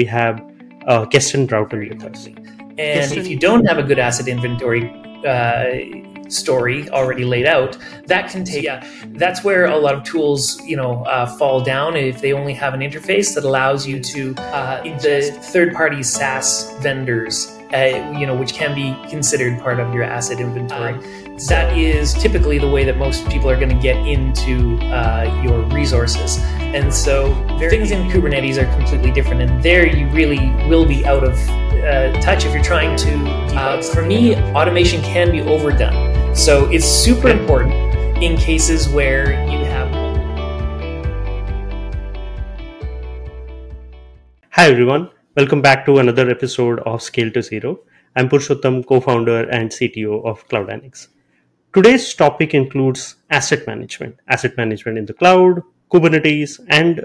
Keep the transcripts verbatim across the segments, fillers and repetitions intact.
we have uh, Kesten Broughton with us. And if you don't have a good asset inventory uh, story already laid out, that can take, yeah, that's where a lot of tools, you know, uh, fall down if they only have an interface that allows you to, uh, the third-party SaaS vendors, uh, you know, which can be considered part of your asset inventory. Uh, that is typically the way that most people are going to get into uh, your resources. And so things in Kubernetes are completely different. And there you really will be out of Uh, touch if you're trying to uh, for me automation can be overdone, so it's super important in cases where you have. Hi everyone, welcome back to another episode of Scale to Zero. I'm Purushottam, co-founder and C T O of Cloudanics. Today's topic includes asset management asset management in the cloud, Kubernetes, and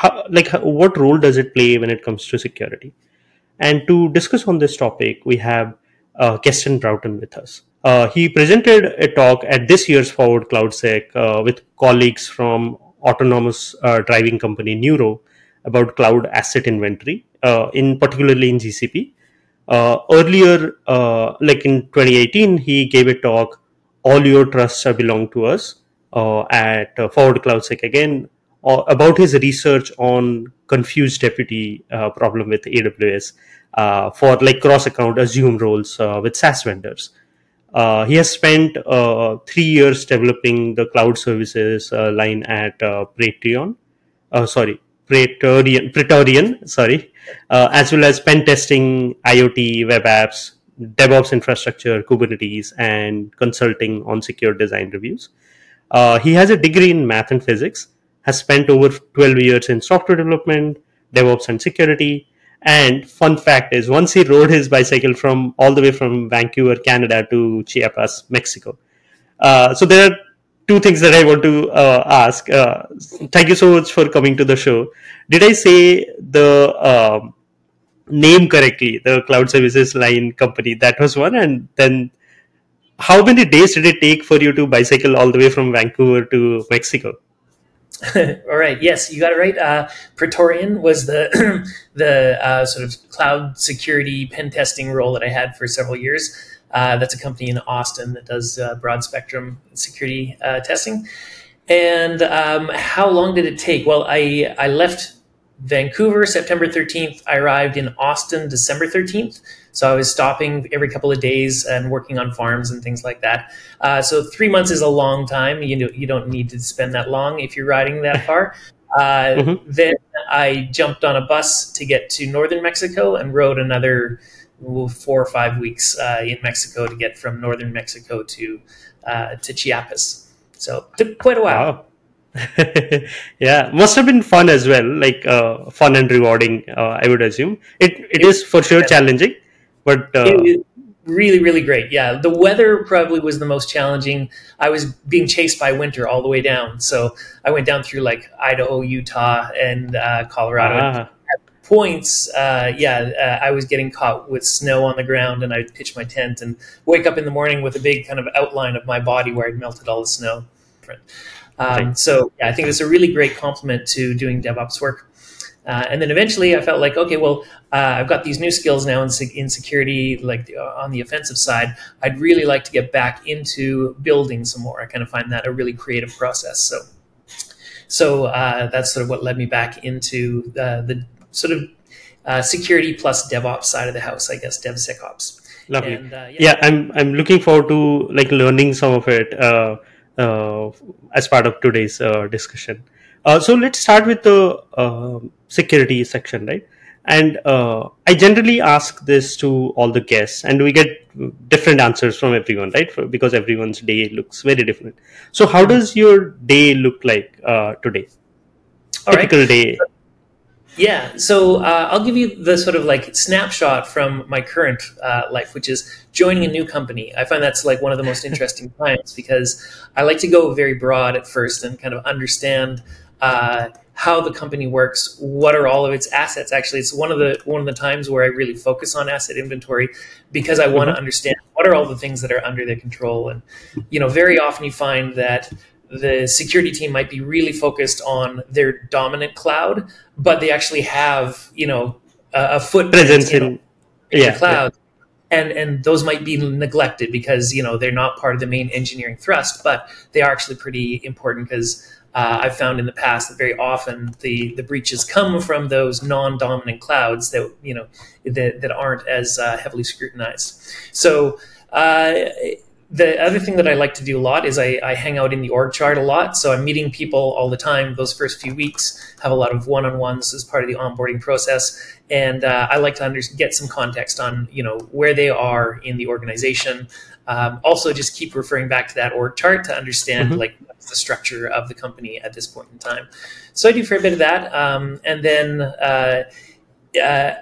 how, like how, what role does it play when it comes to security. And to discuss on this topic, we have uh, Kesten Broughton with us. Uh, he presented a talk at this year's Forward CloudSec uh, with colleagues from autonomous uh, driving company Neuro about cloud asset inventory, uh, in particularly in G C P. Uh, earlier, uh, like in twenty eighteen, he gave a talk, All Your Trusts Belong to Us, uh, at uh, Forward CloudSec again, about his research on confused deputy uh, problem with A W S uh, for like cross-account assume roles uh, with SaaS vendors. Uh, he has spent uh, three years developing the cloud services uh, line at uh, Praetorian, uh, sorry, Praetorian, Praetorian, sorry, uh, as well as pen testing, IoT, web apps, DevOps infrastructure, Kubernetes, and consulting on secure design reviews. Uh, he has a degree in math and physics, has spent over twelve years in software development, DevOps, and security. And fun fact is, once he rode his bicycle from all the way from Vancouver, Canada to Chiapas, Mexico. Uh, so there are two things that I want to uh, ask. Uh, thank you so much for coming to the show. Did I say the uh, name correctly, the cloud services line company? That was one. And then how many days did it take for you to bicycle all the way from Vancouver to Mexico? All right. Yes, you got it right. Uh, Praetorian was the the uh, sort of cloud security pen testing role that I had for several years. Uh, that's a company in Austin that does uh, broad spectrum security uh, testing. And um, how long did it take? Well, I, I left Vancouver September thirteenth. I arrived in Austin December thirteenth. So I was stopping every couple of days and working on farms and things like that. Uh, so three months is a long time. You know, you don't need to spend that long if you're riding that far. Uh, mm-hmm. Then I jumped on a bus to get to northern Mexico and rode another four or five weeks uh, in Mexico to get from northern Mexico to uh, to Chiapas. So it took quite a while. Wow. Yeah, must have been fun as well, like uh, fun and rewarding, uh, I would assume. It It, it is for sure yeah. challenging. But uh... it was really, really great. Yeah, the weather probably was the most challenging. I was being chased by winter all the way down. So I went down through like Idaho, Utah, and uh, Colorado. Ah. At points, uh, yeah, uh, I was getting caught with snow on the ground, and I'd pitch my tent and wake up in the morning with a big kind of outline of my body where I'd melted all the snow. Um, so yeah, I think it's a really great compliment to doing DevOps work. Uh, and then eventually I felt like, okay, well, uh, I've got these new skills now in, in security, like the, on the offensive side. I'd really like to get back into building some more. I kind of find that a really creative process. So so uh, that's sort of what led me back into uh, the sort of uh, security plus DevOps side of the house, I guess, DevSecOps. Lovely. And, uh, yeah. yeah, I'm I'm looking forward to like learning some of it uh, uh, as part of today's uh, discussion. Uh, so let's start with the uh, security section, right? And uh, I generally ask this to all the guests, and we get different answers from everyone, right? For, because everyone's day looks very different. So how does your day look like uh, today? All Typical right. day. Yeah. So uh, I'll give you the sort of like snapshot from my current uh, life, which is joining a new company. I find that's like one of the most interesting times because I like to go very broad at first and kind of understand Uh, how the company works, what are all of its assets. Actually, it's one of the one of the times where I really focus on asset inventory because I want to understand what are all the things that are under their control. And, you know, very often you find that the security team might be really focused on their dominant cloud, but they actually have, you know, a, a foot presence you know, in, in yeah, the cloud. Yeah. And and those might be neglected because, you know, they're not part of the main engineering thrust, but they are actually pretty important because uh, I've found in the past that very often the, the breaches come from those non-dominant clouds that, you know, that, that aren't as uh, heavily scrutinized. So uh, the other thing that I like to do a lot is I, I hang out in the org chart a lot. So I'm meeting people all the time. Those first few weeks have a lot of one-on-ones as part of the onboarding process. And uh, I like to under- get some context on, you know, where they are in the organization. Um, also, just keep referring back to that org chart to understand, mm-hmm. like, what's the structure of the company at this point in time. So I do a fair bit of that. Um, and then uh, uh,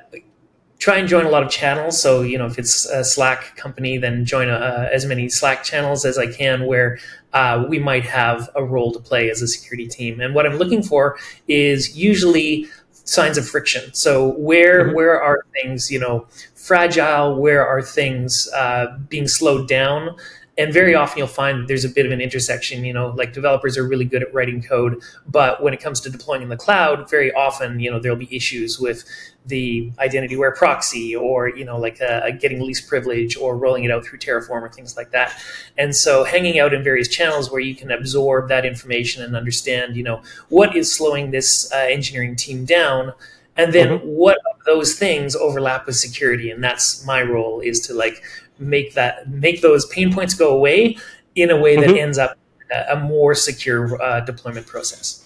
try and join a lot of channels. So, you know, if it's a Slack company, then join a, as many Slack channels as I can where uh, we might have a role to play as a security team. And what I'm looking for is usually signs of friction. So where mm-hmm. where are things, you know, fragile? Where are things uh, being slowed down? And very often you'll find that there's a bit of an intersection, you know, like developers are really good at writing code, but when it comes to deploying in the cloud, very often, you know, there'll be issues with the identityware proxy or, you know, like a, a getting least privilege or rolling it out through Terraform or things like that. And so hanging out in various channels where you can absorb that information and understand, you know, what is slowing this uh, engineering team down. And then mm-hmm. what of those things overlap with security? And that's my role, is to like make that make those pain points go away in a way that mm-hmm. ends up a, a more secure uh, deployment process.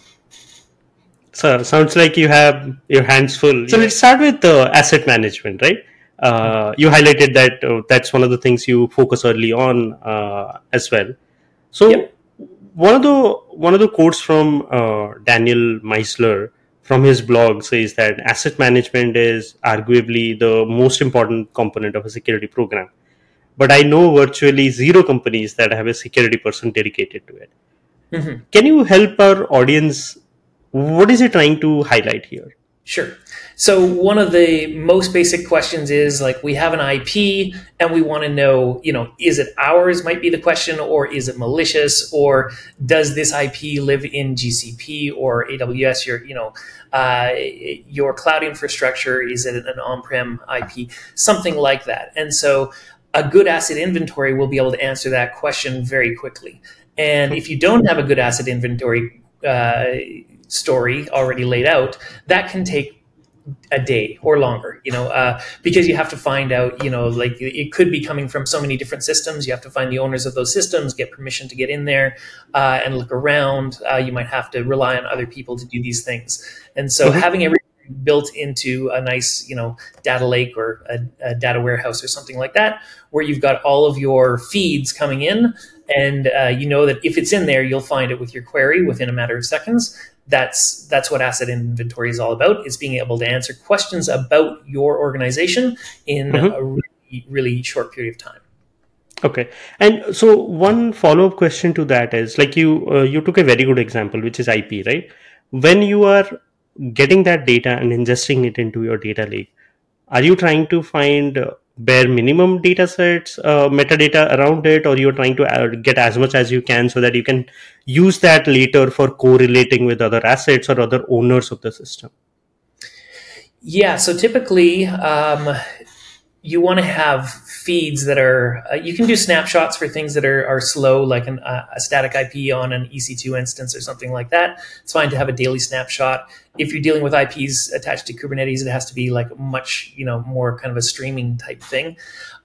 So sounds like you have your hands full. So yeah. Let's start with uh, asset management, right? Uh, mm-hmm. You highlighted that uh, that's one of the things you focus early on uh, as well. So yep. one of the one of the quotes from uh, Daniel Meisler from his blog says that asset management is arguably the most important component of a security program. But I know virtually zero companies that have a security person dedicated to it. Mm-hmm. Can you help our audience? What is it trying to highlight here? Sure. So one of the most basic questions is like, we have an I P and we want to know, you know, is it ours might be the question, or is it malicious, or does this I P live in G C P or A W S, your, you know, uh, your cloud infrastructure? Is it an on-prem I P? Something like that. And so a good asset inventory will be able to answer that question very quickly. And if you don't have a good asset inventory uh, story already laid out, that can take a day or longer, you know, uh, because you have to find out, you know, like it could be coming from so many different systems. You have to find the owners of those systems, get permission to get in there uh, and look around. Uh, you might have to rely on other people to do these things. And so mm-hmm. having everything built into a nice, you know, data lake or a, a data warehouse or something like that, where you've got all of your feeds coming in and uh, you know that if it's in there, you'll find it with your query within a matter of seconds. That's that's what asset inventory is all about. It's being able to answer questions about your organization in mm-hmm. a really, really short period of time. Okay. And so one follow-up question to that is, like you uh, you took a very good example, which is I P, right? When you are getting that data and ingesting it into your data lake, are you trying to find bare minimum data sets, uh, metadata around it, or you're trying to get as much as you can so that you can use that later for correlating with other assets or other owners of the system? Yeah, so typically um, you want to have feeds that are, uh, you can do snapshots for things that are, are slow, like an, uh, a static I P on an E C two instance or something like that. It's fine to have a daily snapshot. If you're dealing with I Ps attached to Kubernetes, it has to be like much, you know, more kind of a streaming type thing.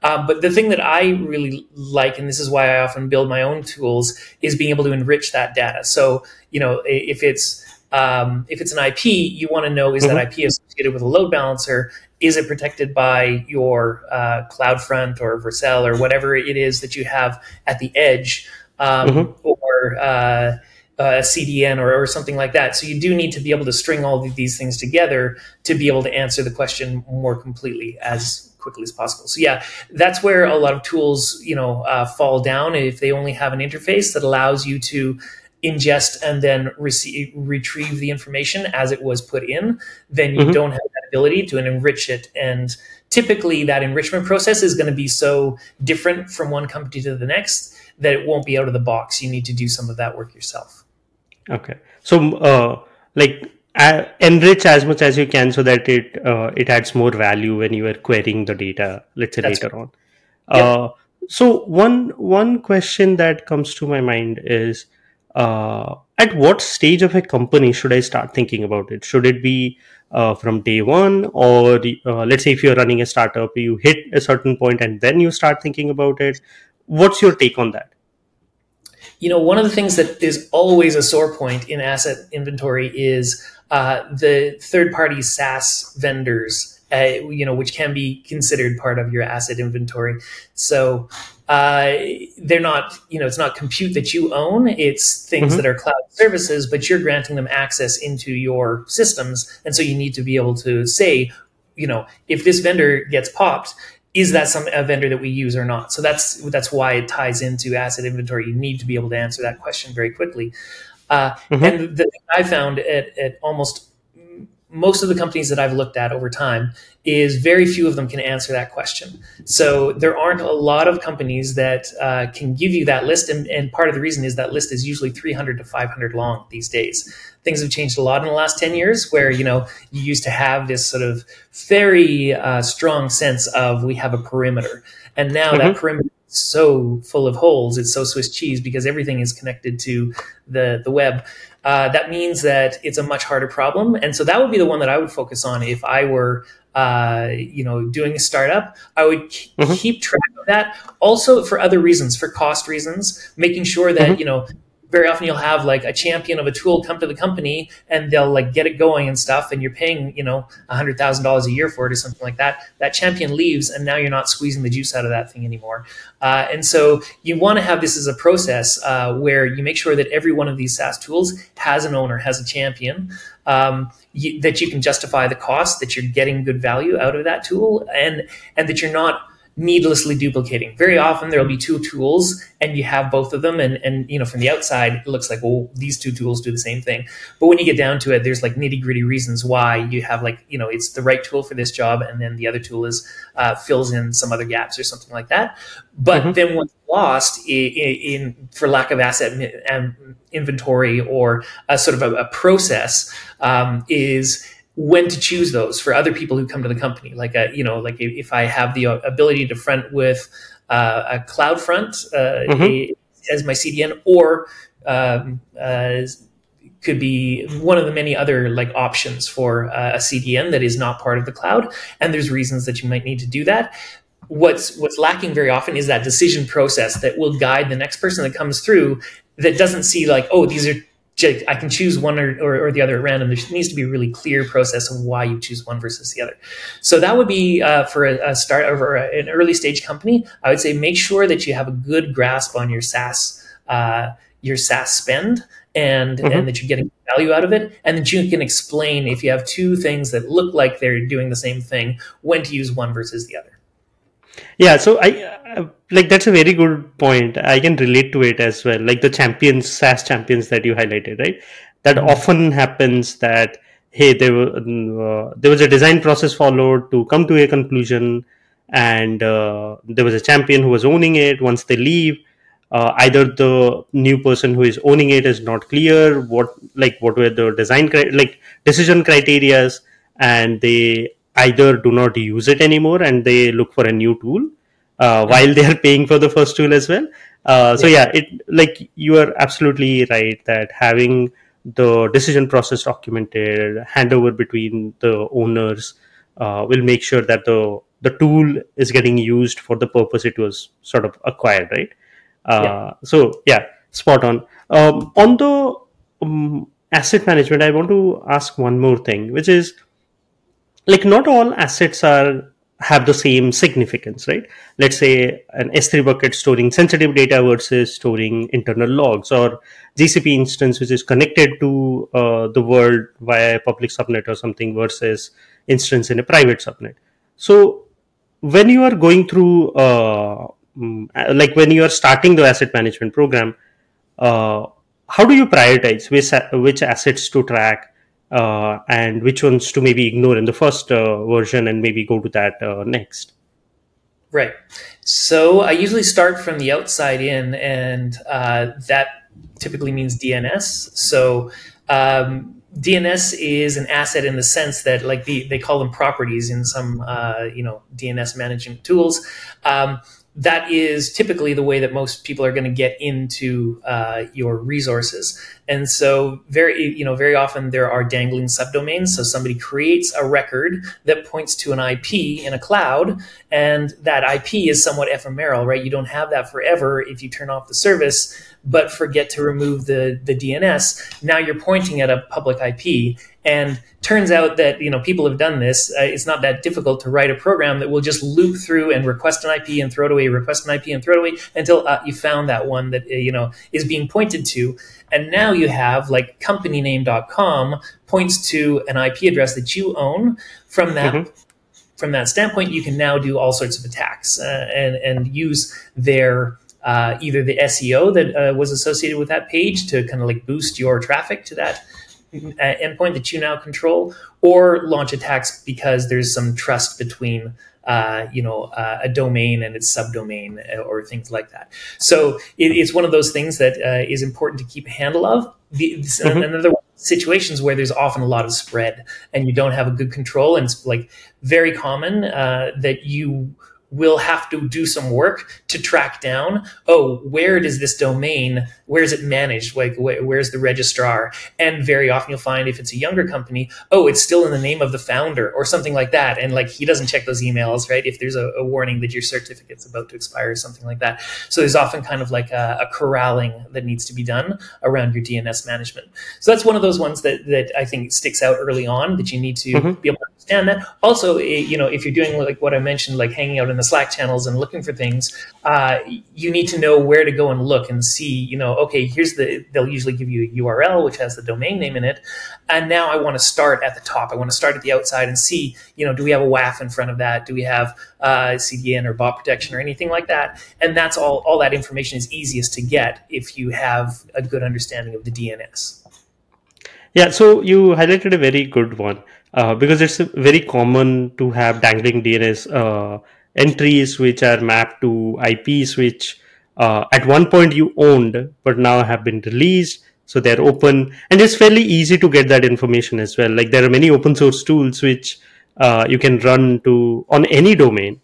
Um, but the thing that I really like, and this is why I often build my own tools, is being able to enrich that data. So, you know, if it's um, if it's an I P, you want to know, is mm-hmm. that I P associated with a load balancer? Is it protected by your uh, CloudFront or Vercel or whatever it is that you have at the edge, um, mm-hmm. or uh, a C D N or, or something like that? So you do need to be able to string all of these things together to be able to answer the question more completely as quickly as possible. So yeah, that's where a lot of tools, you know, uh, fall down if they only have an interface that allows you to ingest and then receive, retrieve the information as it was put in, then you mm-hmm. don't have that ability to enrich it. And typically that enrichment process is going to be so different from one company to the next that it won't be out of the box. You need to do some of that work yourself. Okay. So uh, like uh, enrich as much as you can so that it uh, it adds more value when you are querying the data, let's say That's later right. on. Yeah. Uh, so one one question that comes to my mind is, uh, at what stage of a company should I start thinking about it? Should it be uh, from day one, or uh, let's say if you're running a startup, you hit a certain point and then you start thinking about it? What's your take on that? You know, one of the things that is always a sore point in asset inventory is uh, the third-party SaaS vendors, uh, you know, which can be considered part of your asset inventory. So uh, they're not, you know, it's not compute that you own. It's things mm-hmm. that are cloud services, but you're granting them access into your systems. And so you need to be able to say, you know, if this vendor gets popped, is that some a vendor that we use or not? So that's that's why it ties into asset inventory. You need to be able to answer that question very quickly. Uh, mm-hmm. And the thing I found at, at almost most of the companies that I've looked at over time is very few of them can answer that question. So there aren't a lot of companies that uh, can give you that list. And, and part of the reason is that list is usually three hundred to five hundred long these days. Things have changed a lot in the last ten years where, you know, you used to have this sort of very uh, strong sense of we have a perimeter. And now mm-hmm. that perimeter is so full of holes. It's so Swiss cheese because everything is connected to the, the web. Uh, that means that it's a much harder problem. And so that would be the one that I would focus on if I were, uh, you know, doing a startup. I would k- mm-hmm. keep track of that. Also for other reasons, for cost reasons, making sure that, mm-hmm. you know, very often you'll have like a champion of a tool come to the company and they'll like get it going and stuff. And you're paying, you know, a hundred thousand dollars a year for it or something like that. That champion leaves and now you're not squeezing the juice out of that thing anymore. Uh, and so you want to have this as a process uh, where you make sure that every one of these SaaS tools has an owner, has a champion, um, you, that you can justify the cost, that you're getting good value out of that tool, and, and that you're not needlessly duplicating. Very often there'll be two tools and you have both of them. And, and, you know, from the outside, it looks like, well, these two tools do the same thing. But when you get down to it, there's like nitty gritty reasons why you have like, you know, it's the right tool for this job. And then the other tool is, uh, fills in some other gaps or something like that. But mm-hmm. then once lost in, in, for lack of asset and inventory or a sort of a, a process, um, is, when to choose those for other people who come to the company. Like, a, you know, like if I have the ability to front with uh, a CloudFront uh, mm-hmm. a, as my C D N, or um, uh, could be one of the many other like options for uh, a C D N that is not part of the cloud. And there's reasons that you might need to do that. What's what's lacking very often is that decision process that will guide the next person that comes through, that doesn't see like, oh, these are, I can choose one or, or, or the other at random. There needs to be a really clear process of why you choose one versus the other. So that would be uh, for a, a start or a, an early stage company. I would say make sure that you have a good grasp on your SaaS, uh, your SaaS spend, and mm-hmm. and that you're getting value out of it, and that you can explain if you have two things that look like they're doing the same thing, when to use one versus the other. Yeah, so I like that's a very good point. I can relate to it as well. Like the champions, SaaS champions that you highlighted, right? That mm-hmm. often happens that, hey, there, were, uh, there was a design process followed to come to a conclusion, and uh, there was a champion who was owning it. Once they leave, uh, either the new person who is owning it is not clear what, like, what were the design, like, decision criterias, and they either do not use it anymore and they look for a new tool uh, while they are paying for the first tool as well. Uh, so yeah, it like you are absolutely right that having the decision process documented, handover between the owners uh, will make sure that the, the tool is getting used for the purpose it was sort of acquired, right? Uh, yeah. So yeah, spot on. Um, on the um, asset management, I want to ask one more thing, which is, like not all assets are have the same significance, right? Let's say an S three bucket storing sensitive data versus storing internal logs, or G C P instance, which is connected to uh, the world via a public subnet or something, versus instance in a private subnet. So when you are going through, uh, like when you are starting the asset management program, uh, how do you prioritize which, which assets to track? Uh, and which ones to maybe ignore in the first uh, version and maybe go to that uh, next? Right. So I usually start from the outside in, and uh, that typically means D N S. So um, D N S is an asset in the sense that, like, the, they call them properties in some, uh, you know, D N S management tools. Um, that is typically the way that most people are going to get into uh, your resources. And so very, you know, very often there are dangling subdomains. So somebody creates a record that points to an I P in a cloud, and that I P is somewhat ephemeral, right? You don't have that forever if you turn off the service, but forget to remove the, the D N S. Now you're pointing at a public I P. And turns out that, you know, people have done this. Uh, it's not that difficult to write a program that will just loop through and request an I P and throw it away, request an I P and throw it away, until uh, you found that one that, uh, you know, is being pointed to. And now you have, like, company name dot com points to an I P address that you own. From that, mm-hmm. from that standpoint, you can now do all sorts of attacks uh, and, and use their... Uh, either the S E O that uh, was associated with that page to kind of like boost your traffic to that uh, endpoint that you now control, or launch attacks because there's some trust between, uh, you know, uh, a domain and its subdomain or things like that. So it, it's one of those things that uh, is important to keep a handle of. The, mm-hmm. Another one, situations where there's often a lot of spread and you don't have a good control, and it's like very common uh, that you will have to do some work to track down, oh, where does this domain, where is it managed? Like, wh- where's the registrar? And very often you'll find, if it's a younger company, oh, it's still in the name of the founder or something like that. And like, he doesn't check those emails, right? If there's a, a warning that your certificate's about to expire or something like that. So there's often kind of like a, a corralling that needs to be done around your D N S management. So that's one of those ones that, that I think sticks out early on, that you need to mm-hmm. be able to understand that. Also, you know, if you're doing like what I mentioned, like hanging out in the Slack channels and looking for things, uh, you need to know where to go and look and see, you know, okay, here's the, they'll usually give you a U R L, which has the domain name in it. And now I want to start at the top. I want to start at the outside and see, you know, do we have a W A F in front of that? Do we have uh, C D N or bot protection or anything like that? And that's all, all that information is easiest to get if you have a good understanding of the D N S. Yeah, so you highlighted a very good one uh, because it's very common to have dangling D N S uh, entries which are mapped to I Ps which uh, at one point you owned but now have been released, so they're open, and it's fairly easy to get that information as well. Like, there are many open source tools which uh, you can run to on any domain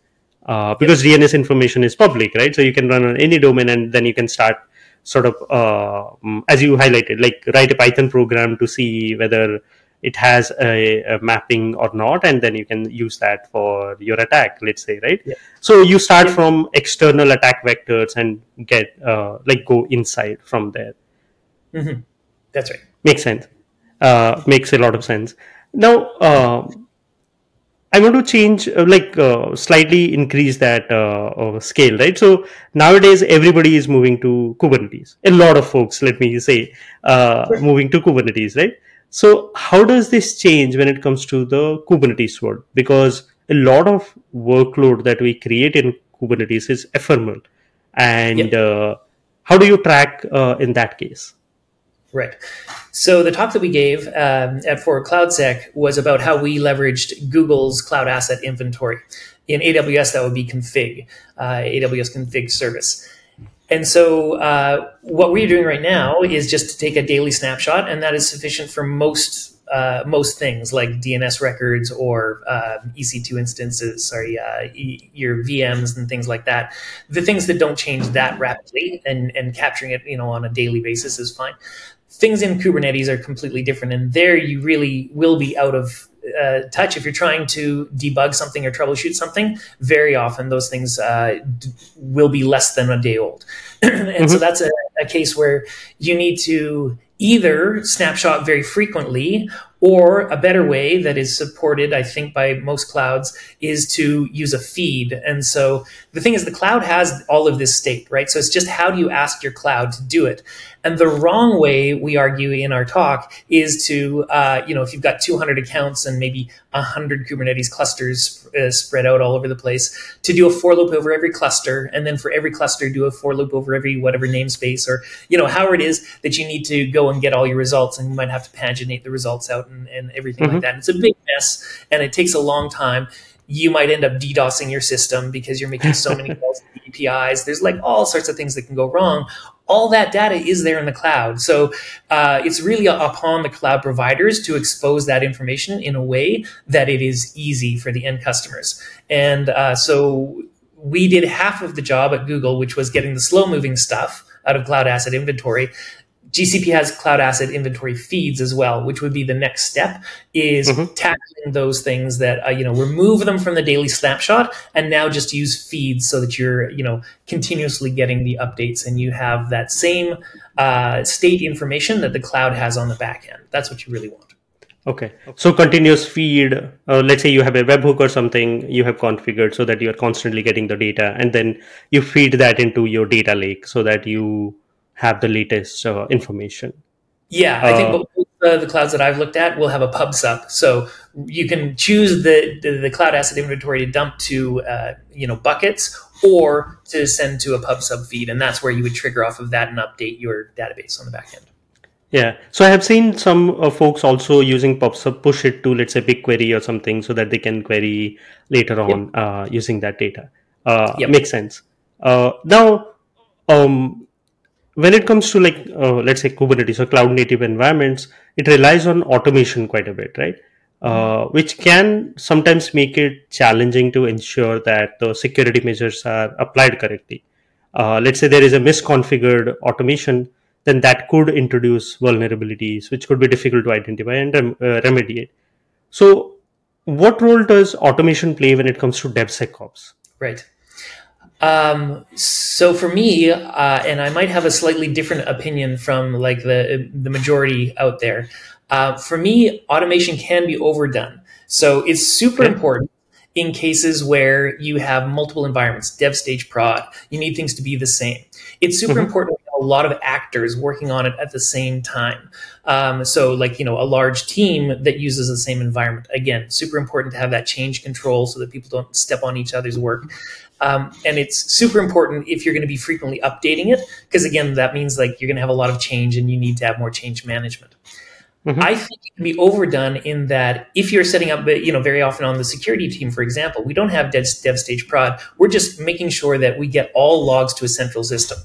uh, because yeah. D N S information is public, right? So you can run on any domain, and then you can start sort of uh, as you highlighted, like write a Python program to see whether it has a, a mapping or not, and then you can use that for your attack, let's say, right? Yeah. So you start yeah. from external attack vectors and get uh, like go inside from there. Mm-hmm. That's right. Makes sense. Uh, makes a lot of sense. Now, uh, I want to change, uh, like uh, slightly increase that uh, scale, right? So nowadays, everybody is moving to Kubernetes. A lot of folks, let me say, uh, sure. moving to Kubernetes, right? So how does this change when it comes to the Kubernetes world? Because a lot of workload that we create in Kubernetes is ephemeral. And yep. uh, how do you track uh, in that case? Right. So the talk that we gave um, at Forward CloudSec was about how we leveraged Google's Cloud Asset Inventory. In A W S, that would be config, uh, A W S config service. And so uh, what we're doing right now is just to take a daily snapshot, and that is sufficient for most uh, most things like D N S records or uh, E C two instances, sorry, uh, e- your V Ms and things like that. The things that don't change that rapidly and, and capturing it, you know, on a daily basis is fine. Things in Kubernetes are completely different, and there you really will be out of Uh, touch if you're trying to debug something or troubleshoot something. Very often those things uh, d- will be less than a day old. And mm-hmm. so that's a, a case where you need to either snapshot very frequently, or a better way that is supported, I think, by most clouds is to use a feed. And so the thing is, the cloud has all of this state, right? So it's just, how do you ask your cloud to do it? And the wrong way, we argue in our talk, is to, uh, you know, if you've got two hundred accounts and maybe one hundred Kubernetes clusters uh, spread out all over the place, to do a for loop over every cluster, and then for every cluster, do a for loop over every whatever namespace, or, you know, however it is that you need to go and get all your results, and you might have to paginate the results out and, and everything mm-hmm. like that. It's a big mess, and it takes a long time. You might end up DDoSing your system because you're making so many calls to the A P Is. There's like all sorts of things that can go wrong. all that data is there in the cloud. So uh, it's really upon the cloud providers to expose that information in a way that it is easy for the end customers. And uh, so we did half of the job at Google, which was getting the slow moving stuff out of cloud asset inventory. G C P has cloud asset inventory feeds as well, which would be the next step, is mm-hmm. tackling those things that, uh, you know, remove them from the daily snapshot and now just use feeds so that you're, you know, continuously getting the updates and you have that same uh, state information that the cloud has on the back end. That's what you really want. Okay. okay. So continuous feed, uh, let's say you have a webhook or something you have configured so that you are constantly getting the data, and then you feed that into your data lake so that you have the latest uh, information. Yeah, I think uh, both uh, the clouds that I've looked at will have a Pub/Sub, so you can choose the, the the cloud asset inventory to dump to uh, you know buckets or to send to a Pub/Sub feed, and that's where you would trigger off of that and update your database on the back end. Yeah, so I have seen some uh, folks also using Pub/Sub push it to, let's say, BigQuery or something so that they can query later on yep. uh, using that data. Uh, yep. Makes sense. Uh, now. Um, When it comes to, like, uh, let's say Kubernetes or cloud native environments, it relies on automation quite a bit, right? Uh, which can sometimes make it challenging to ensure that the security measures are applied correctly. Uh, let's say there is a misconfigured automation, then that could introduce vulnerabilities, which could be difficult to identify and rem- uh, remediate. So what role does automation play when it comes to DevSecOps? Right. Um, so for me, uh, and I might have a slightly different opinion from like the, the majority out there. Uh, for me, automation can be overdone. So it's super okay. important in cases where you have multiple environments, dev stage, prod, you need things to be the same. It's super mm-hmm. important to have a lot of actors working on it at the same time. Um, so like, you know, a large team that uses the same environment. Again, super important to have that change control so that people don't step on each other's work. Um, and it's super important if you're going to be frequently updating it, because again, that means like you're going to have a lot of change and you need to have more change management. Mm-hmm. I think it can be overdone in that if you're setting up, you know, very often on the security team, for example, we don't have dev, dev stage prod. We're just making sure that we get all logs to a central system.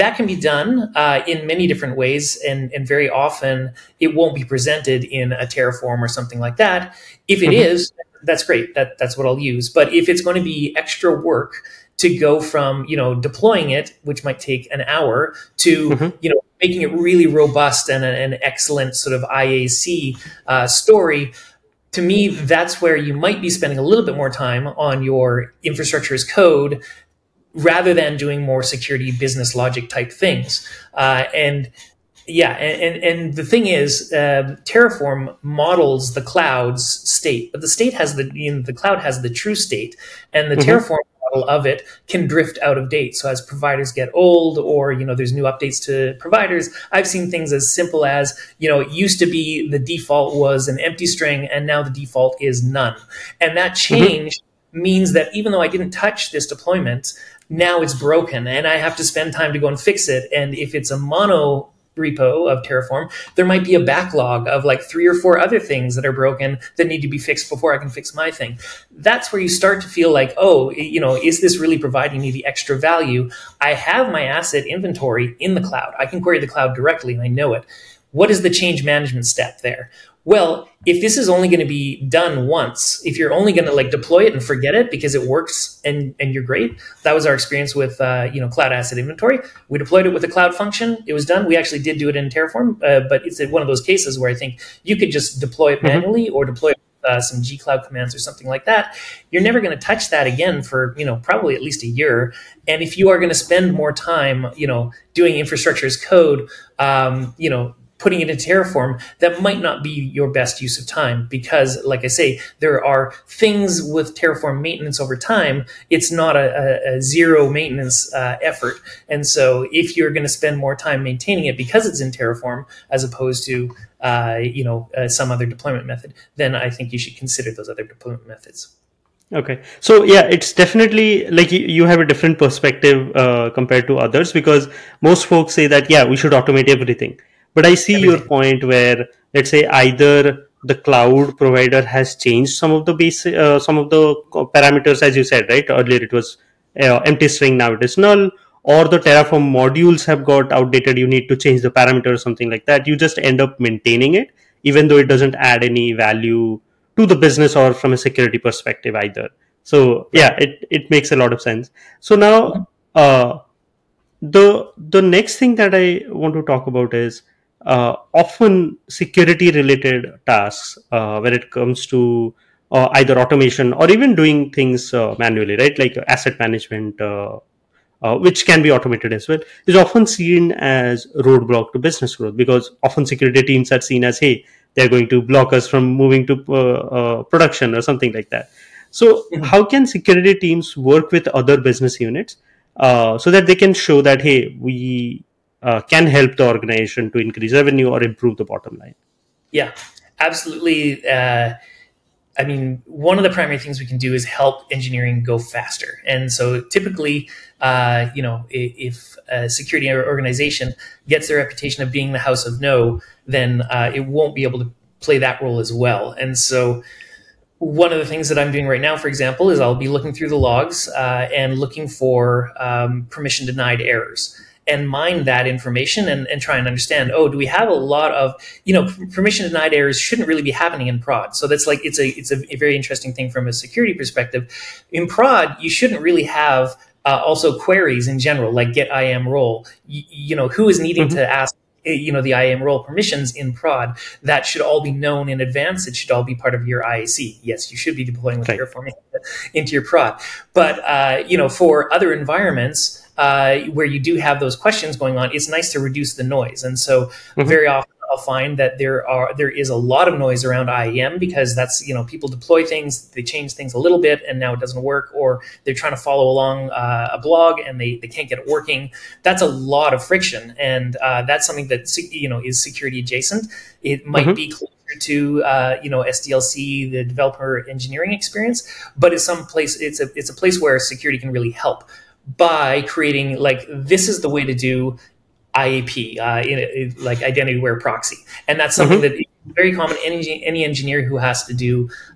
That can be done uh, in many different ways, and, and very often it won't be presented in a Terraform or something like that. If it mm-hmm. is, that's great. That, that's what I'll use. But if it's going to be extra work to go from, you know, deploying it, which might take an hour, to, mm-hmm. you know, making it really robust and an excellent sort of I A C uh, story, to me, that's where you might be spending a little bit more time on your infrastructure as code rather than doing more security business logic type things. Uh, and yeah, and, and the thing is, uh, Terraform models the cloud's state, but the state has the, you know, the cloud has the true state, and the mm-hmm. Terraform model of it can drift out of date. So as providers get old, or, you know, there's new updates to providers, I've seen things as simple as, you know, it used to be the default was an empty string, and now the default is none. And that change mm-hmm. means that even though I didn't touch this deployment, now it's broken and I have to spend time to go and fix it. And if it's a mono repo of Terraform, there might be a backlog of like three or four other things that are broken that need to be fixed before I can fix my thing. That's where you start to feel like, oh, you know, is this really providing me the extra value? I have my asset inventory in the cloud. I can query the cloud directly and I know it. What is the change management step there? Well, if this is only going to be done once, if you're only going to like deploy it and forget it because it works and, and you're great, that was our experience with uh, you know cloud asset inventory. We deployed it with a cloud function. It was done. We actually did do it in Terraform, uh, but it's one of those cases where I think you could just deploy it mm-hmm. manually or deploy it with uh, some gcloud commands or something like that. You're never going to touch that again for you know probably at least a year. And if you are going to spend more time you know doing infrastructure as code, um, you know. putting it in Terraform, that might not be your best use of time because, like I say, there are things with Terraform maintenance over time. It's not a, a, a zero maintenance uh, effort. And so if you're going to spend more time maintaining it because it's in Terraform as opposed to uh, you know, uh, some other deployment method, then I think you should consider those other deployment methods. Okay. So yeah, it's definitely like you, you have a different perspective uh, compared to others, because most folks say that, yeah, we should automate everything. But I see Everything. your point where, let's say, either the cloud provider has changed some of the base, uh, some of the parameters, as you said, right? Earlier it was uh, empty string, now it is null, or the Terraform modules have got outdated, you need to change the parameter or something like that. You just end up maintaining it, even though it doesn't add any value to the business or from a security perspective either. So yeah, it, it makes a lot of sense. So now uh, the the next thing that I want to talk about is uh, often security-related tasks uh, when it comes to uh, either automation or even doing things uh, manually, right? Like asset management, uh, Uh, which can be automated as well, is often seen as roadblock to business growth, because often security teams are seen as, hey, they're going to block us from moving to uh, uh, production or something like that. So mm-hmm. how can security teams work with other business units uh, so that they can show that, hey, we uh, can help the organization to increase revenue or improve the bottom line? Yeah, absolutely. Uh... I mean, one of the primary things we can do is help engineering go faster. And so typically, uh, you know, if, if a security organization gets the reputation of being the house of no, then uh, it won't be able to play that role as well. And so one of the things that I'm doing right now, for example, is I'll be looking through the logs uh, and looking for um, permission denied errors, and mine that information and, and try and understand, oh, do we have a lot of, you know, permission denied errors shouldn't really be happening in prod. So that's like, it's a it's a very interesting thing from a security perspective. In prod, you shouldn't really have uh, also queries in general, like get I A M role. Y- you know, who is needing mm-hmm. to ask, you know, the I A M role permissions in prod? That should all be known in advance. It should all be part of your I A C. Yes, you should be deploying with Terraform into your prod. But, uh, you know, for other environments, Uh, where you do have those questions going on, it's nice to reduce the noise. And so mm-hmm. very often I'll find that there are there is a lot of noise around I A M, because that's, you know, people deploy things, they change things a little bit and now it doesn't work, or they're trying to follow along uh, a blog and they, they can't get it working. That's a lot of friction. And uh, that's something that, you know, is security adjacent. It might mm-hmm. be closer to, uh, you know, S D L C, the developer engineering experience, but it's some place, it's a, it's a place where security can really help, by creating, like, this is the way to do I A P, uh, in, in, like identity-aware proxy. And that's something mm-hmm. that is very common. Any, any engineer who has to do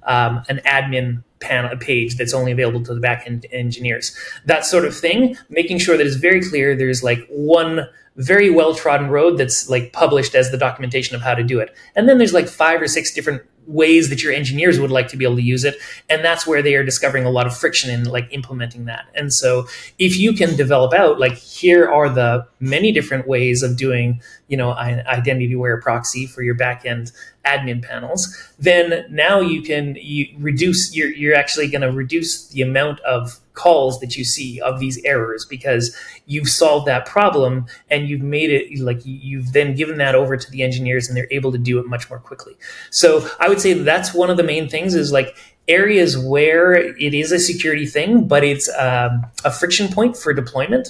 um, an admin panel page that's only available to the back-end engineers, that sort of thing, making sure that it's very clear there's, like, one very well-trodden road that's, like, published as the documentation of how to do it. And then there's, like, five or six different ways that your engineers would like to be able to use it. And that's where they are discovering a lot of friction in, like, implementing that. And so if you can develop out, like, here are the many different ways of doing, you know, an identity-aware proxy for your backend admin panels, then now you can you reduce, you're, you're actually going to reduce the amount of calls that you see of these errors, because you've solved that problem and you've made it, like, you've then given that over to the engineers and they're able to do it much more quickly. So I would say that's one of the main things, is, like, areas where it is a security thing, but it's um, a friction point for deployment.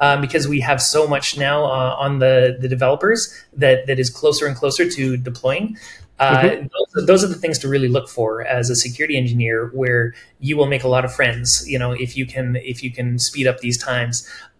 Um, because we have so much now uh, on the, the developers that, that is closer and closer to deploying. Uh, mm-hmm. those, those are the things to really look for as a security engineer, where you will make a lot of friends, you know, if you can if you can speed up these times.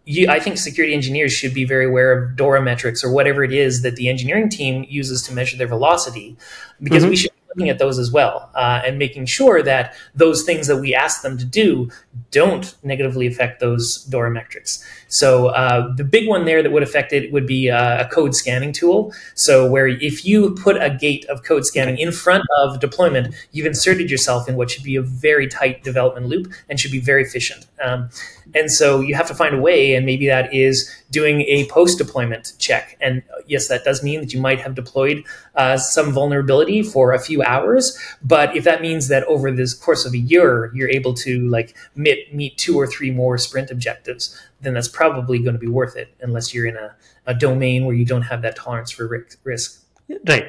You, I think security engineers should be very aware of DORA metrics, or whatever it is that the engineering team uses to measure their velocity, because mm-hmm. we should be looking at those as well, uh, and making sure that those things that we ask them to do don't negatively affect those DORA metrics. So uh, the big one there that would affect it would be uh, a code scanning tool. So where if you put a gate of code scanning in front of deployment, you've inserted yourself in what should be a very tight development loop and should be very efficient. Um, and so you have to find a way, and maybe that is doing a post-deployment check. And yes, that does mean that you might have deployed uh, some vulnerability for a few hours. But if that means that over this course of a year, you're able to, like, meet, meet two or three more sprint objectives, then that's probably going to be worth it, unless you're in a, a domain where you don't have that tolerance for risk. Right,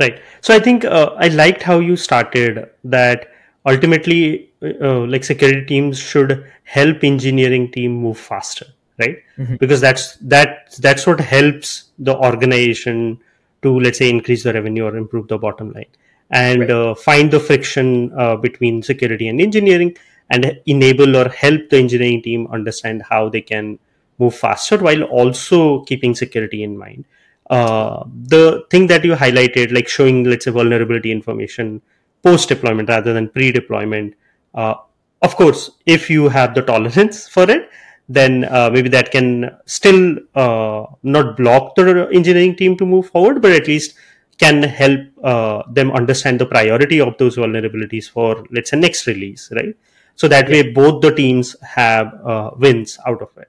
right. So I think uh, I liked how you started that ultimately, uh, like, security teams should help engineering team move faster, right? Mm-hmm. Because that's that that's what helps the organization to, let's say, increase the revenue or improve the bottom line, and right. uh, find the friction uh, between security and engineering, and enable or help the engineering team understand how they can move faster while also keeping security in mind. Uh, the thing that you highlighted, like showing, let's say, vulnerability information post-deployment rather than pre-deployment. Uh, of course, if you have the tolerance for it, then uh, maybe that can still uh, not block the engineering team to move forward, but at least can help uh, them understand the priority of those vulnerabilities for, let's say, next release, right? So that yeah. way both the teams have uh, wins out of it.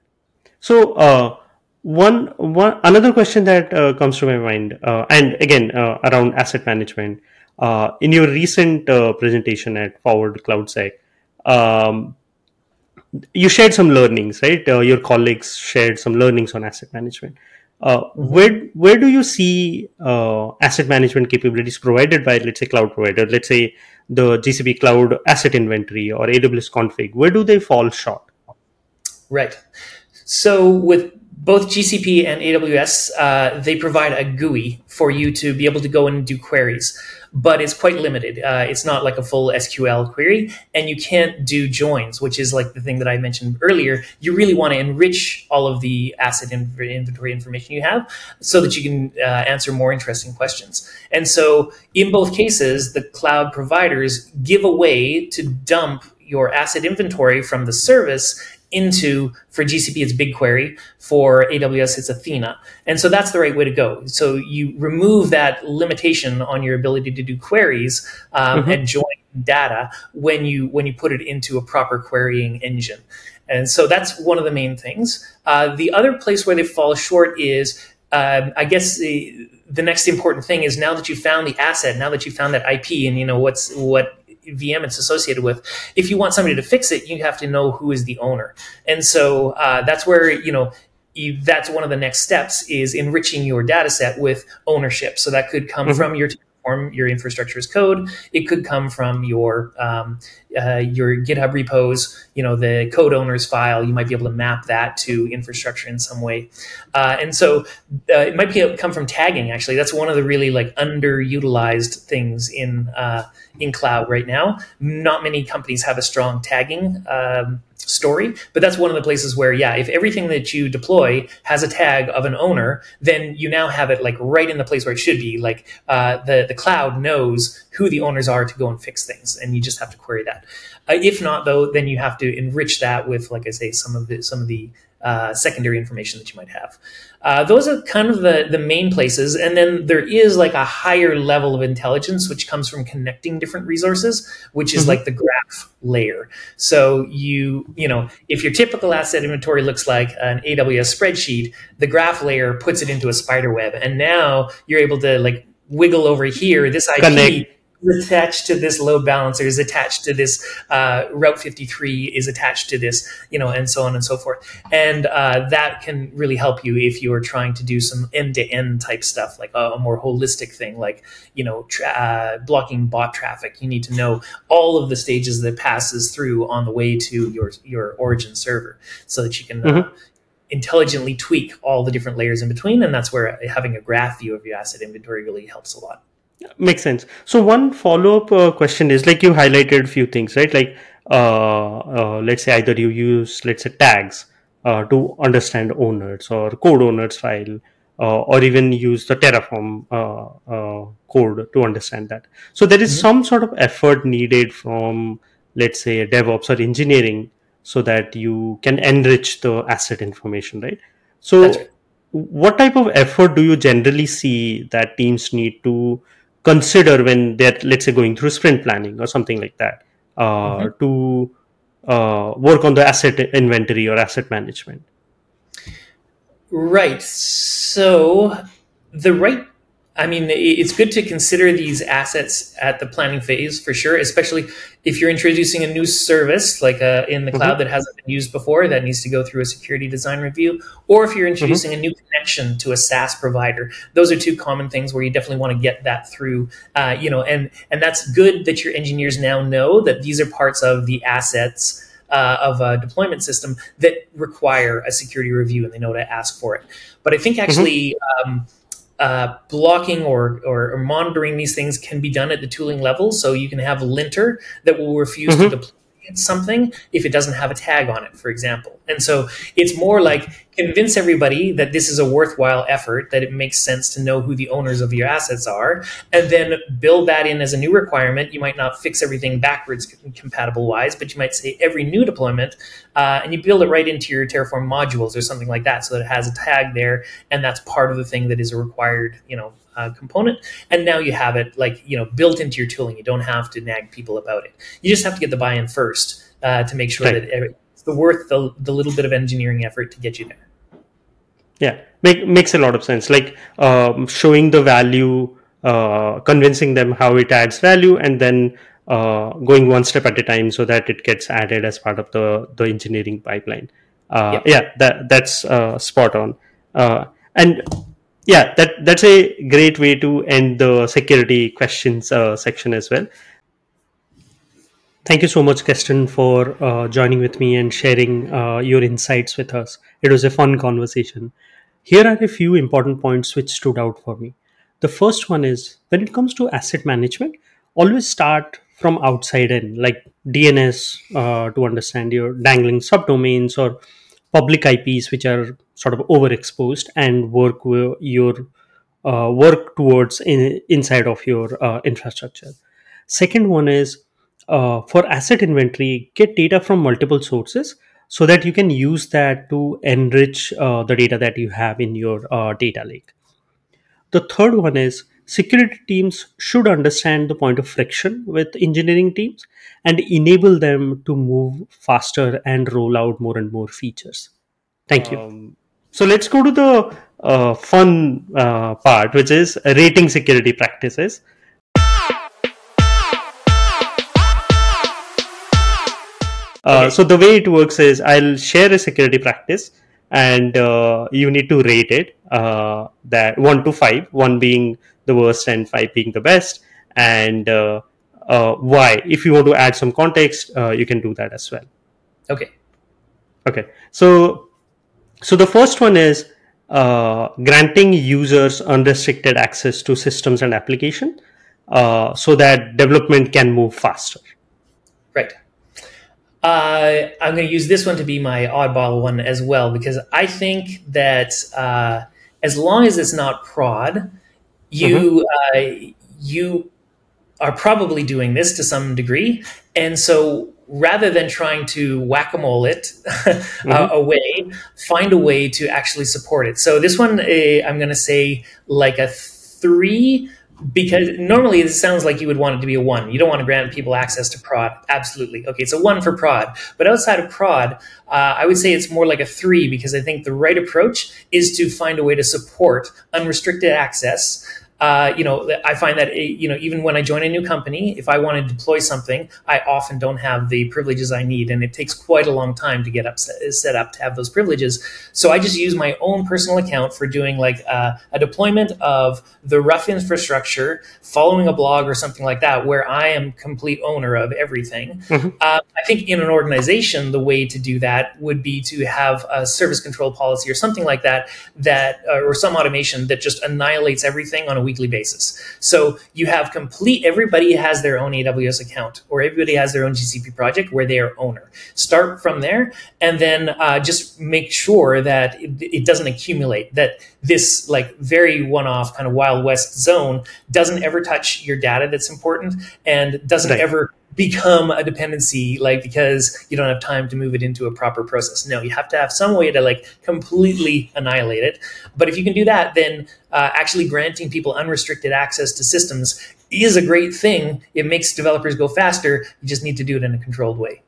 So uh, one, one another question that uh, comes to my mind, uh, and again, uh, around asset management, uh, in your recent uh, presentation at Forward CloudSec, um, you shared some learnings, right? Uh, your colleagues shared some learnings on asset management. Uh, mm-hmm. Where where do you see uh, asset management capabilities provided by, let's say, cloud provider, let's say the G C P cloud asset inventory or A W S config? Where do they fall short? Right. So with both G C P and A W S, uh, they provide a G U I for you to be able to go in and do queries, but it's quite limited. Uh, it's not like a full S Q L query, and you can't do joins, which is like the thing that I mentioned earlier. You really want to enrich all of the asset inventory information you have so that you can uh, answer more interesting questions. And so in both cases, the cloud providers give a way to dump your asset inventory from the service into, for G C P, it's BigQuery, for A W S, it's Athena. And so that's the right way to go. So you remove that limitation on your ability to do queries um, mm-hmm. and join data when you when you put it into a proper querying engine. And so that's one of the main things. Uh, the other place where they fall short is, um, I guess, the, the next important thing is now that you found the asset, now that you found that I P and you know what's what V M it's associated with, if you want somebody to fix it, you have to know who is the owner. And so uh, that's where, you know, you, that's one of the next steps is enriching your data set with ownership. So that could come mm-hmm. from your Terraform, your infrastructure as code. It could come from your um, uh, your GitHub repos, you know, the code owners file. You might be able to map that to infrastructure in some way. Uh, and so uh, it might be, come from tagging, actually. That's one of the really like underutilized things in uh in cloud right now. Not many companies have a strong tagging um, story, but that's one of the places where, yeah, if everything that you deploy has a tag of an owner, then you now have it like right in the place where it should be. Like uh, the, the cloud knows who the owners are to go and fix things, and you just have to query that. Uh, if not, though, then you have to enrich that with, like I say, some of the, some of the Uh, secondary information that you might have. Uh, those are kind of the, the main places. And then there is like a higher level of intelligence, which comes from connecting different resources, which is mm-hmm. like the graph layer. So you, you know, if your typical asset inventory looks like an A W S spreadsheet, the graph layer puts it into a spider web. And now you're able to like wiggle over here, this I P Connect. is attached to this load balancer, is attached to this uh, Route fifty-three, is attached to this, you know, and so on and so forth. And uh, that can really help you if you are trying to do some end-to-end type stuff, like a, a more holistic thing, like, you know, tra- uh, blocking bot traffic. You need to know all of the stages that passes through on the way to your, your origin server so that you can uh, mm-hmm. intelligently tweak all the different layers in between. And that's where having a graph view of your asset inventory really helps a lot. Makes sense. So one follow-up uh, question is, like, you highlighted a few things, right? Like, uh, uh, let's say either you use, let's say, tags uh, to understand owners or code owners file, uh, or even use the Terraform uh, uh, code to understand that. So there is mm-hmm. some sort of effort needed from, let's say, DevOps or engineering so that you can enrich the asset information, right? So That's right. what type of effort do you generally see that teams need to consider when they're, let's say, going through sprint planning or something like that uh, mm-hmm. to uh, work on the asset inventory or asset management? Right. So the right, I mean, it's good to consider these assets at the planning phase for sure, especially if you're introducing a new service like uh, in the mm-hmm. cloud that hasn't been used before, that needs to go through a security design review, or if you're introducing mm-hmm. a new connection to a SaaS provider. Those are two common things where you definitely want to get that through, uh, you know, and, and that's good that your engineers now know that these are parts of the assets Uh, of a deployment system that require a security review, and they know to ask for it. But I think actually mm-hmm. um, uh, blocking or, or or monitoring these things can be done at the tooling level. So you can have linter that will refuse mm-hmm. to deploy something if it doesn't have a tag on it, for example. And so it's more like convince everybody that this is a worthwhile effort, that it makes sense to know who the owners of your assets are, and then build that in as a new requirement. You might not fix everything backwards compatible wise, but you might say every new deployment, uh, and you build it right into your Terraform modules or something like that, so that it has a tag there, and that's part of the thing that is a required, you know, Uh, component. And now you have it, like, you know, built into your tooling. You don't have to nag people about it. You just have to get the buy-in first uh, to make sure right. that it's the worth the, the little bit of engineering effort to get you there. Yeah, make, makes a lot of sense. Like um, showing the value, uh, convincing them how it adds value, and then uh, going one step at a time so that it gets added as part of the, the engineering pipeline. Uh, yeah. yeah, that that's uh, spot on. Uh, and Yeah, that, that's a great way to end the security questions uh, section as well. Thank you so much, Kesten, for uh, joining with me and sharing uh, your insights with us. It was a fun conversation. Here are a few important points which stood out for me. The first one is, when it comes to asset management, always start from outside in, like D N S uh, to understand your dangling subdomains, or public I Ps which are sort of overexposed, and work your uh, work towards in, inside of your uh, infrastructure. Second one is uh, for asset inventory, get data from multiple sources so that you can use that to enrich uh, the data that you have in your uh, data lake. The third one is security teams should understand the point of friction with engineering teams and enable them to move faster and roll out more and more features. Thank you. Um, so let's go to the uh, fun uh, part, which is rating security practices. Uh, okay. So the way it works is, I'll share a security practice, and uh, you need to rate it uh, that one to five, one being the worst and five being the best, and uh, uh, why. If you want to add some context, uh, you can do that as well. Okay. Okay. So, so the first one is uh, granting users unrestricted access to systems and application uh, so that development can move faster. Right. Uh, I'm going to use this one to be my oddball one as well, because I think that uh, as long as it's not prod, you mm-hmm. uh, you are probably doing this to some degree. And so rather than trying to whack-a-mole it mm-hmm. uh, away, find a way to actually support it. So this one, uh, I'm going to say like a three, because normally it sounds like you would want it to be a one. You don't want to grant people access to prod. Absolutely. Okay, it's a one for prod. But outside of prod, uh, I would say it's more like a three, because I think the right approach is to find a way to support unrestricted access. Uh, you know, I find that, you know, even when I join a new company, if I want to deploy something, I often don't have the privileges I need, and it takes quite a long time to get up set up to have those privileges. So I just use my own personal account for doing like uh, a deployment of the rough infrastructure, following a blog or something like that, where I am complete owner of everything. Mm-hmm. Uh, I think in an organization, the way to do that would be to have a service control policy or something like that, that uh, or some automation that just annihilates everything on a weekly basis. So you have complete, everybody has their own A W S account, or everybody has their own G C P project where they are owner. Start from there, and then uh, just make sure that it, it doesn't accumulate, that this like very one-off kind of Wild West zone doesn't ever touch your data that's important, and doesn't right. ever become a dependency, like, because you don't have time to move it into a proper process. No, you have to have some way to like completely annihilate it. But if you can do that, then uh, actually granting people unrestricted access to systems is a great thing. It makes developers go faster. You just need to do it in a controlled way.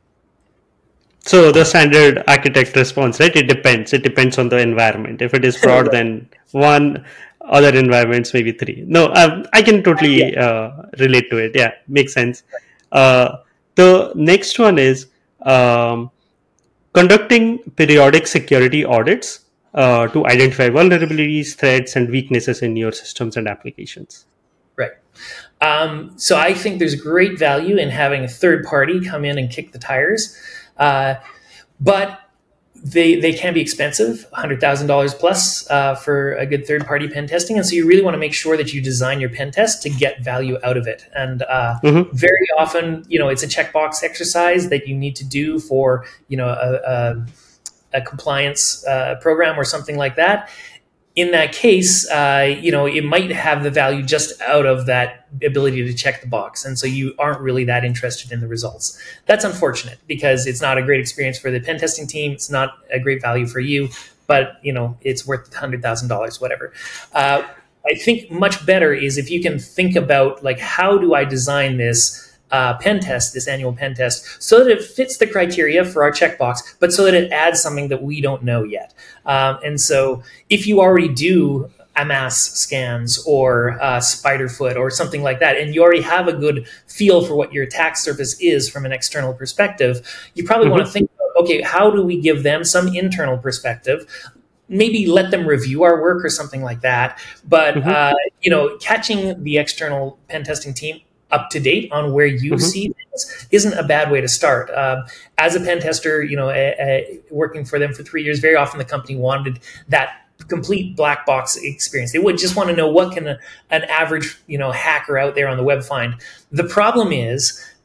So the standard architect response, right? It depends. It depends on the environment. If it is broad, then one. Other environments, maybe three. No, I, I can totally yeah. uh, relate to it. Yeah, makes sense. Right. Uh, the next one is um, conducting periodic security audits uh, to identify vulnerabilities, threats, and weaknesses in your systems and applications. Right. Um, so I think there's great value in having a third party come in and kick the tires, uh, but they they can be expensive, one hundred thousand dollars plus uh, for a good third-party pen testing. And so you really want to make sure that you design your pen test to get value out of it. And uh, mm-hmm. very often, you know, it's a checkbox exercise that you need to do for, you know, a, a a compliance uh, program or something like that, in that case, uh, you know, it might have the value just out of that ability to check the box. And so you aren't really that interested in the results. That's unfortunate because it's not a great experience for the pen testing team. It's not a great value for you, but, you know, it's worth one hundred thousand dollars, whatever. Uh, I think much better is if you can think about, like, how do I design this Uh, pen test, this annual pen test, so that it fits the criteria for our checkbox, but so that it adds something that we don't know yet. Um, and so if you already do Amass scans or uh, spiderfoot or something like that, and you already have a good feel for what your attack surface is from an external perspective, you probably mm-hmm. want to think, okay, how do we give them some internal perspective? Maybe let them review our work or something like that. But, mm-hmm. uh, you know, catching the external pen testing team up to date on where you mm-hmm. see things isn't a bad way to start. Um, as a pen tester, you know, a, a working for them for three years, very often the company wanted that complete black box experience. They would just want to know what can a, an average, you know, hacker out there on the web find. The problem is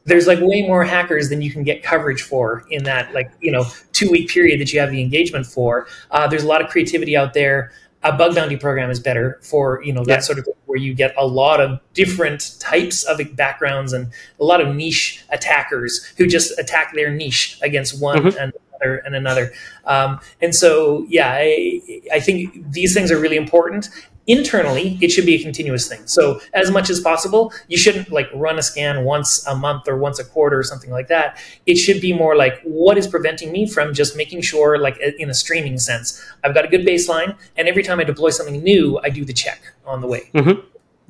there's like way more hackers than you can get coverage for in that, like, you know, two week period that you have the engagement for. Uh, there's a lot of creativity out there. A bug bounty program is better for, you know, that yeah. sort of where you get a lot of different types of backgrounds and a lot of niche attackers who just attack their niche against one mm-hmm. and another and another. Um, and so, yeah, I, I think these things are really important. Internally, it should be a continuous thing. So as much as possible, you shouldn't like run a scan once a month or once a quarter or something like that. It should be more like, what is preventing me from just making sure, like in a streaming sense, I've got a good baseline, and every time I deploy something new, I do the check on the way. Mm-hmm.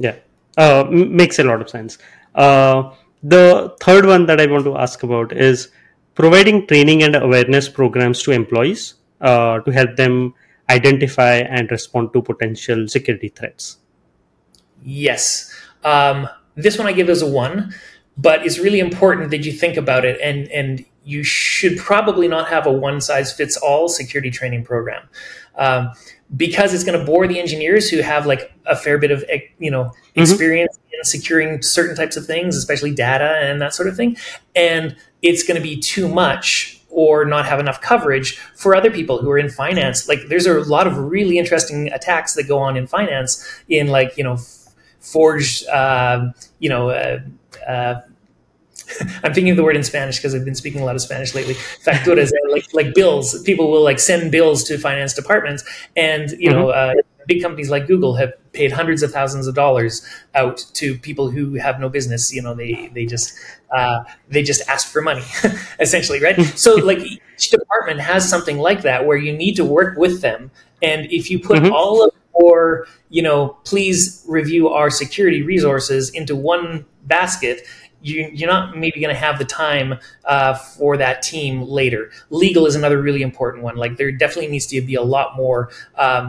Yeah, uh, makes a lot of sense. Uh, the third one that I want to ask about is providing training and awareness programs to employees uh, to help them identify and respond to potential security threats. Yes. Um, this one I give as a one, but it's really important that you think about it, and, and you should probably not have a one-size-fits-all security training program um, because it's going to bore the engineers who have like a fair bit of, you know, experience mm-hmm. in securing certain types of things, especially data and that sort of thing, and it's going to be too much or not have enough coverage for other people who are in finance. Like there's a lot of really interesting attacks that go on in finance in like, you know, f- forged, uh, you know, uh, uh, I'm thinking of the word in Spanish because I've been speaking a lot of Spanish lately. Facturas, like, like bills. People will like send bills to finance departments, and, you mm-hmm. know, uh, big companies like Google have paid hundreds of thousands of dollars out to people who have no business. You know, they they just uh, they just asked for money, essentially, right? So, like each department has something like that where you need to work with them. And if you put mm-hmm. all of your, you know, please review our security resources into one basket, You, you're not maybe going to have the time uh, for that team later. Legal is another really important one. Like there definitely needs to be a lot more um,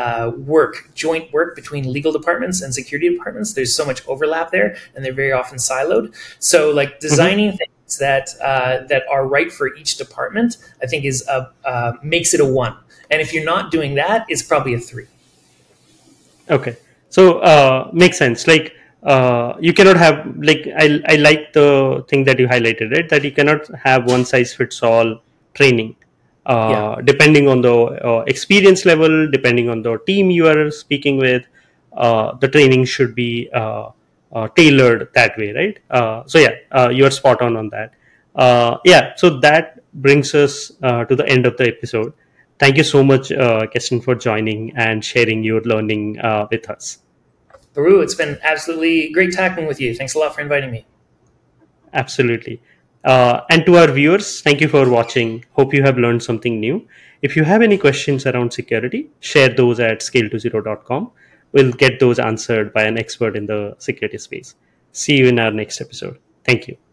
uh, work, joint work between legal departments and security departments. There's so much overlap there, and they're very often siloed. So like designing mm-hmm. things that uh, that are right for each department, I think is a, uh, makes it a one. And if you're not doing that, it's probably a three. Okay, so uh, makes sense. Like. Uh, you cannot have, like, I I like the thing that you highlighted, right? That you cannot have one size fits all training, uh, yeah. depending on the uh, experience level, depending on the team you are speaking with, uh, the training should be uh, uh, tailored that way, right? Uh, so yeah, uh, you are spot on on that. Uh, yeah, so that brings us uh, to the end of the episode. Thank you so much, uh, Kesten, for joining and sharing your learning uh, with us. Baru, it's been absolutely great talking with you. Thanks a lot for inviting me. Absolutely. Uh, and to our viewers, thank you for watching. Hope you have learned something new. If you have any questions around security, share those at scale to zero dot com. We'll get those answered by an expert in the security space. See you in our next episode. Thank you.